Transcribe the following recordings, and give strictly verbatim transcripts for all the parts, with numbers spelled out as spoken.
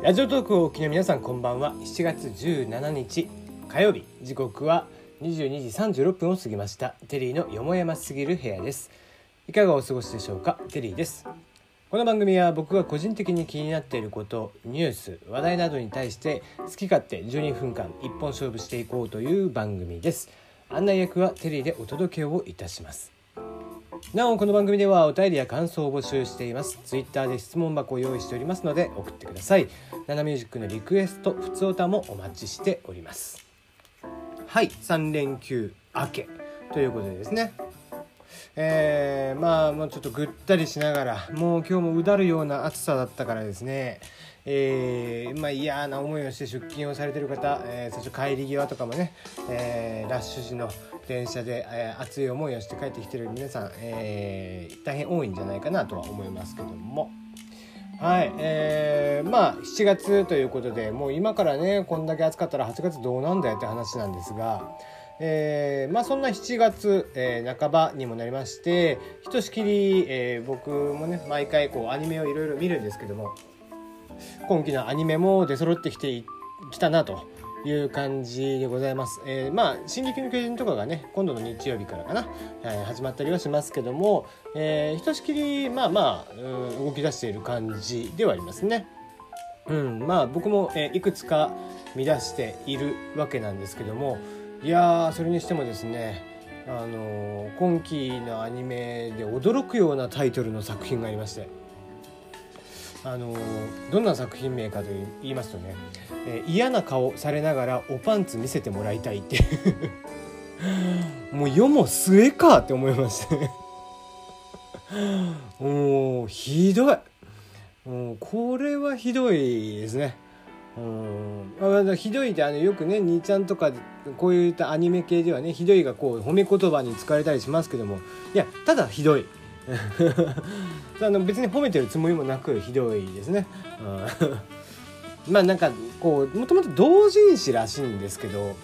ラジオトークをお聞きの皆さん、こんばんは。しちがつじゅうしちにち火曜日、時刻はにじゅうにじさんじゅうろっぷんを過ぎました。テリーのよもやますぎる部屋です。いかがお過ごしでしょうか。テリーです。この番組は僕が個人的に気になっていること、ニュース、話題などに対して好き勝手じゅうにふんかん一本勝負していこうという番組です。案内役はテリーでお届けをいたします。なお、この番組ではお便りや感想を募集しています。ツイッターで質問箱を用意しておりますので送ってください。ナナミュージックのリクエスト、ふつおたもお待ちしております。はい、さんれんきゅう明けということでですね、えー、まあもうちょっとぐったりしながら、もう今日もうだるような暑さだったからですね、えー、まあ嫌な思いをして出勤をされている方、えー、最初帰り際とかもね、えー、ラッシュ時の電車で、えー、熱い思いをして帰ってきている皆さん、えー、大変多いんじゃないかなとは思いますけども、はい、えー、まあしちがつということで、もう今からね、こんだけ暑かったらはちがつどうなんだよって話なんですが、えーまあ、そんなしちがつ、えー、半ばにもなりまして、ひとしきり、えー、僕もね毎回こうアニメをいろいろ見るんですけども、今期のアニメも出揃ってきてきたなという感じでございます。えー、まあ進撃の巨人とかがね、今度の日曜日からかな、えー、始まったりはしますけども、えー、ひとしきりまあまあ動き出している感じではありますね。うん、まあ僕も、えー、いくつか見出しているわけなんですけども、いやー、それにしてもですね、あのー、今期のアニメで驚くようなタイトルの作品がありまして、あのー、どんな作品名かと言いますとね、えー、嫌な顔されながらおパンツ見せてもらいたいってもう世も末かって思いましたねもうひどい、もうこれはひどいですね。うん、ひどいって、あのよくね兄ちゃんとかこういったアニメ系ではね、ひどいがこう褒め言葉に使われたりしますけども、いやただひどいあの別に褒めてるつもりもなくひどいですねまあなんかこう、もともと同人誌らしいんですけど、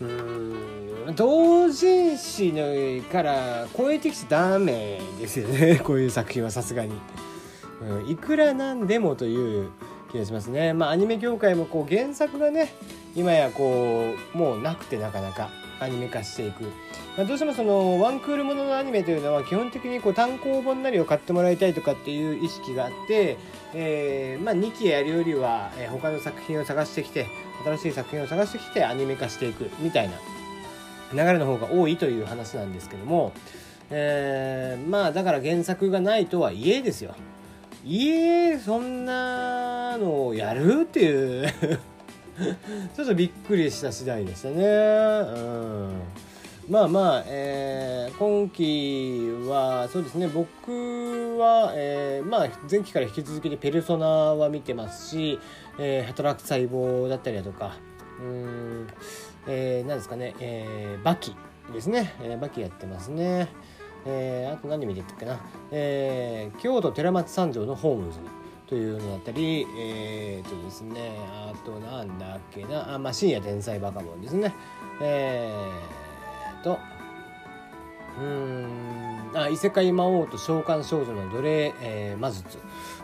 うーん、同人誌のから超えてきちゃダメですよねこういう作品はさすがに、うん、いくらなんでもという気がしますね。まあ、アニメ業界もこう原作がね、今やこうもうなくて、なかなかアニメ化していく、まあ、どうしてもそのワンクールもののアニメというのは基本的にこう単行本なりを買ってもらいたいとかっていう意識があって、えーまあ、にきやるよりは他の作品を探してきて、新しい作品を探してきてアニメ化していくみたいな流れの方が多いという話なんですけども、えー、まあだから原作がないとはいえですよ、いえ、そんなのをやるっていうちょっとびっくりした次第でしたね。うん、まあまあ、えー、今期はそうですね、僕は、えーまあ、前期から引き続きにペルソナは見てますし、えー、働く細胞だったりだとか、うーん、えー、なんですかね、えー、バキですね、えー、バキやってますね。えー、あと何見てたっけな、えー、京都寺町三条のホームズというのだったり、えーとですね、あとなんだっけな、あ、まあ、深夜天才バカボンですね、えーとうーんあ異世界魔王と召喚少女の奴隷、えー、魔術、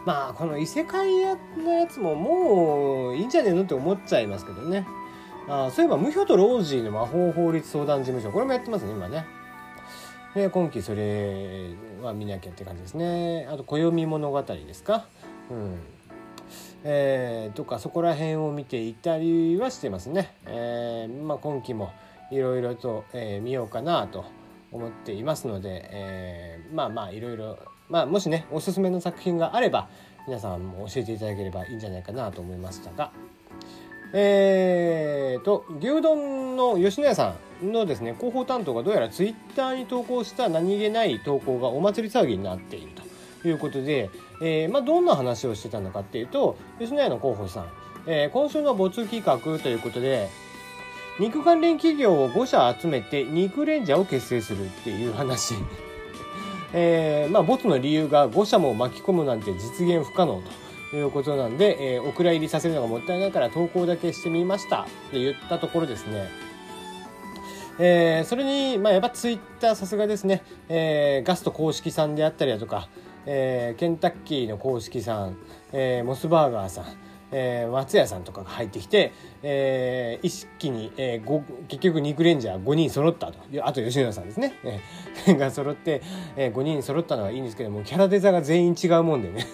まあこの異世界やのやつももういいんじゃねえのって思っちゃいますけどね。あ、そういえば無表と老人の魔法法律相談事務所、これもやってますね今ね。で、今期それは見なきゃって感じですね。あと暦物語ですか、うん、えー、とかそこら辺を見ていたりはしてますね。えー、まあ今期もいろいろと、えー、見ようかなと思っていますので、えー、まあまあいろいろ、まあもしねおすすめの作品があれば皆さんも教えていただければいいんじゃないかなと思いましたが、えーと牛丼の吉野家さんのですね広報担当がどうやらツイッターに投稿した何気ない投稿がお祭り騒ぎになっているということで、えーまあ、どんな話をしてたのかっていうと、吉野家の広報さん、えー、今週の没企画ということで、肉関連企業をごしゃ集めて肉レンジャーを結成するっていう話えー、まあ没の理由がごしゃも巻き込むなんて実現不可能ということなんで、えー、お蔵入りさせるのがもったいないから投稿だけしてみましたって言ったところですね、えー、それに、まあ、やっぱツイッターさすがですね、えー、ガスト公式さんであったりだとか、えー、ケンタッキーの公式さん、えー、モスバーガーさん、えー、松屋さんとかが入ってきて、えー、一気に、えー、結局肉レンジャーごにん揃ったと、あと吉野さんですね、えー、が揃って、えー、ごにん揃ったのはいいんですけども、キャラデザが全員違うもんでね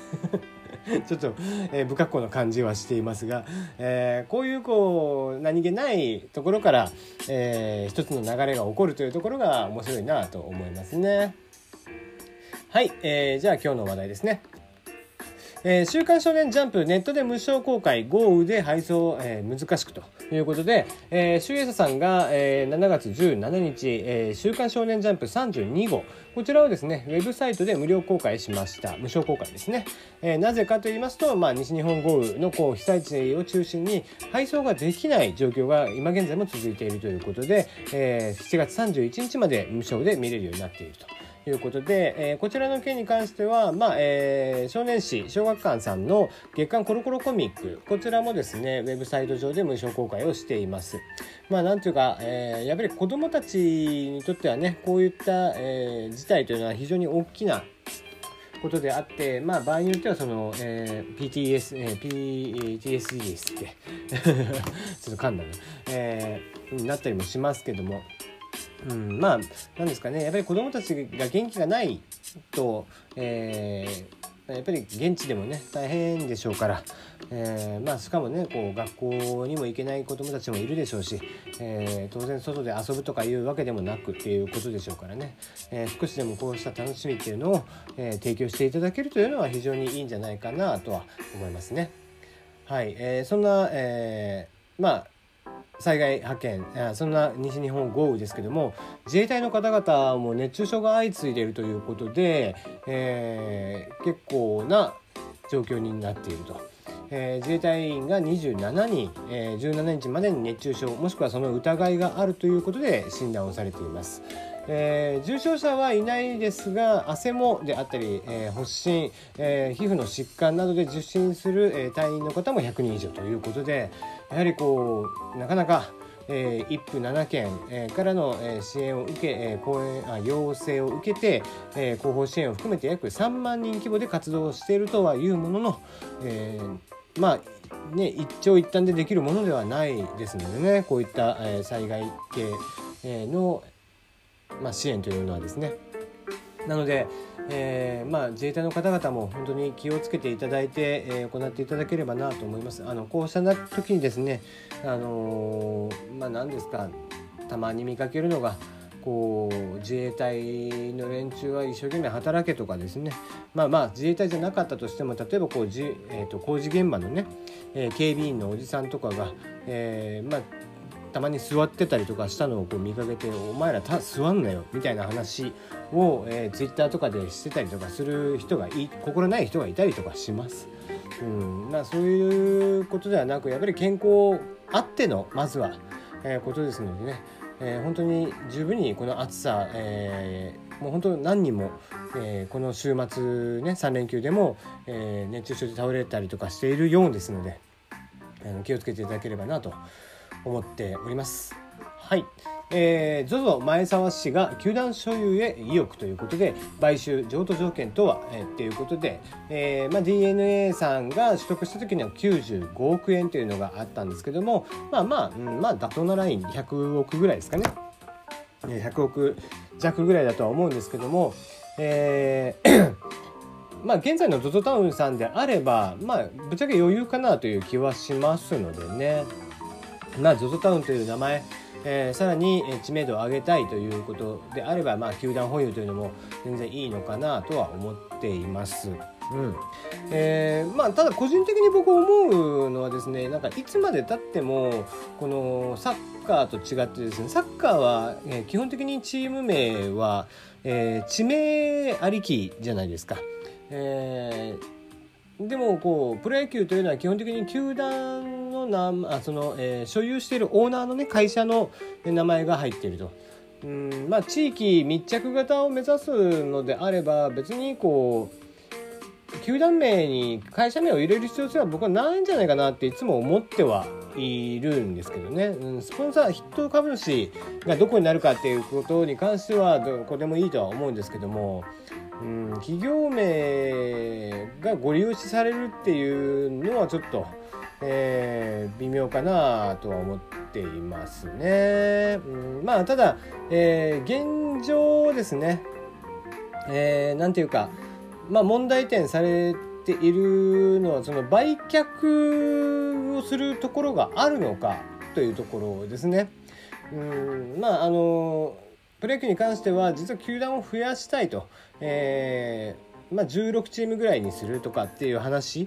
ちょっと、えー、不格好な感じはしていますが、えー、こういうこう何気ないところから、えー、一つの流れが起こるというところが面白いなと思いますね。はい、えー、じゃあ今日の話題ですね。えー、週刊少年ジャンプネットで無償公開、豪雨で配送、えー、難しくということで、えー、シュウエサさんが、えー、しちがつじゅうしちにち、えー、週刊少年ジャンプさんじゅうにごう、こちらをですねウェブサイトで無料公開しました。無償公開ですね、えー、なぜかと言いますと、まあ、西日本豪雨のこう被災地を中心に配送ができない状況が今現在も続いているということで、えー、しちがつさんじゅういちにちまで無償で見れるようになっているとということで、えー、こちらの件に関しては、まあえー、少年誌小学館さんの月刊コロコロコミック、こちらもですねウェブサイト上で無償公開をしています。まあ、なんていうか、えー、やっぱり子どもたちにとってはね、こういった、えー、事態というのは非常に大きなことであって、まあ、場合によってはその、えー、ピーティーエスディー ですってちょっと噛んだな、えー、なったりもしますけども、うん、まあ何ですかね、やっぱり子どもたちが元気がないと、えー、やっぱり現地でもね大変でしょうから、えーまあ、しかもねこう学校にも行けない子どもたちもいるでしょうし、えー、当然外で遊ぶとかいうわけでもなくっていうことでしょうからね、えー、少しでもこうした楽しみっていうのを、えー、提供していただけるというのは非常にいいんじゃないかなとは思いますね。はい、えー、そんな、えー、まあ災害派遣、そんな西日本豪雨ですけども、自衛隊の方々も熱中症が相次いでいるということで、えー、結構な状況になっていると、えー、自衛隊員がにじゅうしちにん、えー、じゅうしちにちまでに熱中症もしくはその疑いがあるということで診断をされています。えー、重症者はいないですが、汗もであったり、えー、発疹、えー、皮膚の疾患などで受診する、えー、隊員の方もひゃくにん以上ということで、やはりこうなかなか、えー、いっぷななけん、えー、からの、えー、支援を受け、えー、講演あ要請を受けて、えー、後方支援を含めて約さんまんにん規模で活動しているとはいうものの、えー、まあね、一長一短でできるものではないですのでね、こういった、えー、災害系、えー、のまあ、支援というのはですね、なので、えーまあ、自衛隊の方々も本当に気をつけていただいて、えー、行っていただければなと思います。あのこうした時にですね、あのーまあ、何ですか、たまに見かけるのがこう自衛隊の連中は一生懸命働けとかですね、まあまあ自衛隊じゃなかったとしても、例えばこうじ、えー、と工事現場のね、えー、警備員のおじさんとかが、えー、まあたまに座ってたりとかしたのをこう見かけて、お前らた座んなよみたいな話を、えー、ツイッターとかでしてたりとかする人がい心ない人がいたりとかします。うん、まあ、そういうことではなく、やっぱり健康あってのまずは、えー、ことですのでね、えー、本当に十分にこの暑さ、えー、もう本当何人も、えー、この週末ねさんれんきゅうでも、えー、熱中症で倒れたりとかしているようですので、あの気をつけていただければなと思っております。はい、えー、ゾゾ前澤氏が球団所有へ意欲ということで、買収譲渡条件とはと、えー、いうことで、えーまあ、ディーエヌエー さんが取得した時にはきゅうじゅうごおくえんというのがあったんですけども、まあまあ、うん、まあ妥当なラインひゃくおくぐらいですかね、ひゃくおくじゃくぐらいだとは思うんですけども、えーまあ、現在の ゾゾ タウンさんであれば、まあ、ぶっちゃけ余裕かなという気はしますのでね、まあ、ゾゾタウンという名前、えー、さらに知名度を上げたいということであれば、まあ、球団保有というのも全然いいのかなとは思っています。うん、えーまあ、ただ個人的に僕思うのはですね、なんかいつまで経ってもこのサッカーと違ってですね、サッカーは、えー、基本的にチーム名は、えー、地名ありきじゃないですか。えー、でもこうプロ野球というのは基本的に球団あそのえー、所有しているオーナーの、ね、会社の名前が入っていると、うん、まあ、地域密着型を目指すのであれば、別にこう球団名に会社名を入れる必要性は僕はないんじゃないかなっていつも思ってはいるんですけどね、うん、スポンサー筆頭株主がどこになるかっていうことに関してはどこでもいいとは思うんですけども、うん、企業名がご利用しされるっていうのはちょっと、えー、微妙かなとは思っていますね、うん、まあただ、えー、現状ですね、えー、なんていうか、まあ、問題点されているのはその売却をするところがあるのかというところですね、うん、まああのプロ野球に関しては実は球団を増やしたいと、えーまあ、じゅうろくチームぐらいにするとかっていう話、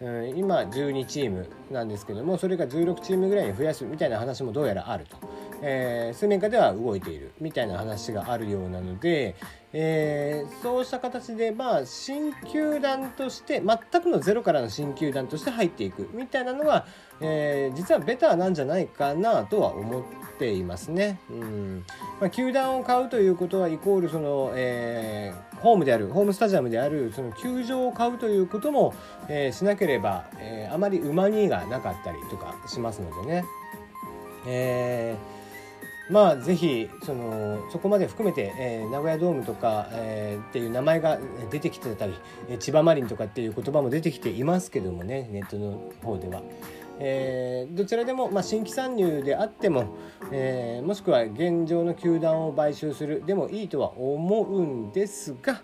うん、今じゅうにチームなんですけども、それがじゅうろくチームぐらいに増やすみたいな話もどうやらあると、えー、水面下では動いているみたいな話があるようなので、えー、そうした形で、まあ、新球団として全くのゼロからの新球団として入っていくみたいなのが、えー、実はベターなんじゃないかなとは思っていますね、うんまあ、球団を買うということはイコールその、えー、ホームであるホームスタジアムであるその球場を買うということも、えー、しなければ、えー、あまりうまみがなかったりとかしますのでね、えーまあ、ぜひ そのそこまで含めて、えー、名古屋ドームとか、えー、っていう名前が出てきてたり、千葉マリンとかっていう言葉も出てきていますけどもね、ネットの方では、えー、どちらでも、まあ、新規参入であっても、えー、もしくは現状の球団を買収するでもいいとは思うんですが、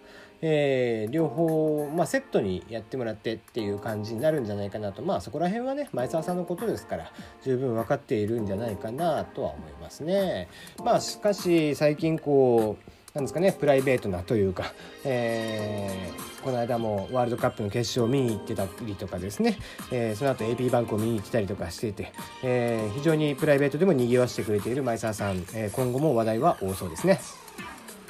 えー、両方、まあ、セットにやってもらってっていう感じになるんじゃないかなと、まあ、そこら辺はね前澤さんのことですから十分分かっているんじゃないかなとは思いますね。まあ、しかし最近こうなんですかね、プライベートなというか、えー、この間もワールドカップの決勝を見に行ってたりとかですね、えー、その後 エーピー バンクを見に行ってたりとかしていて、えー、非常にプライベートでも賑わしてくれている前澤さん、えー、今後も話題は多そうですね。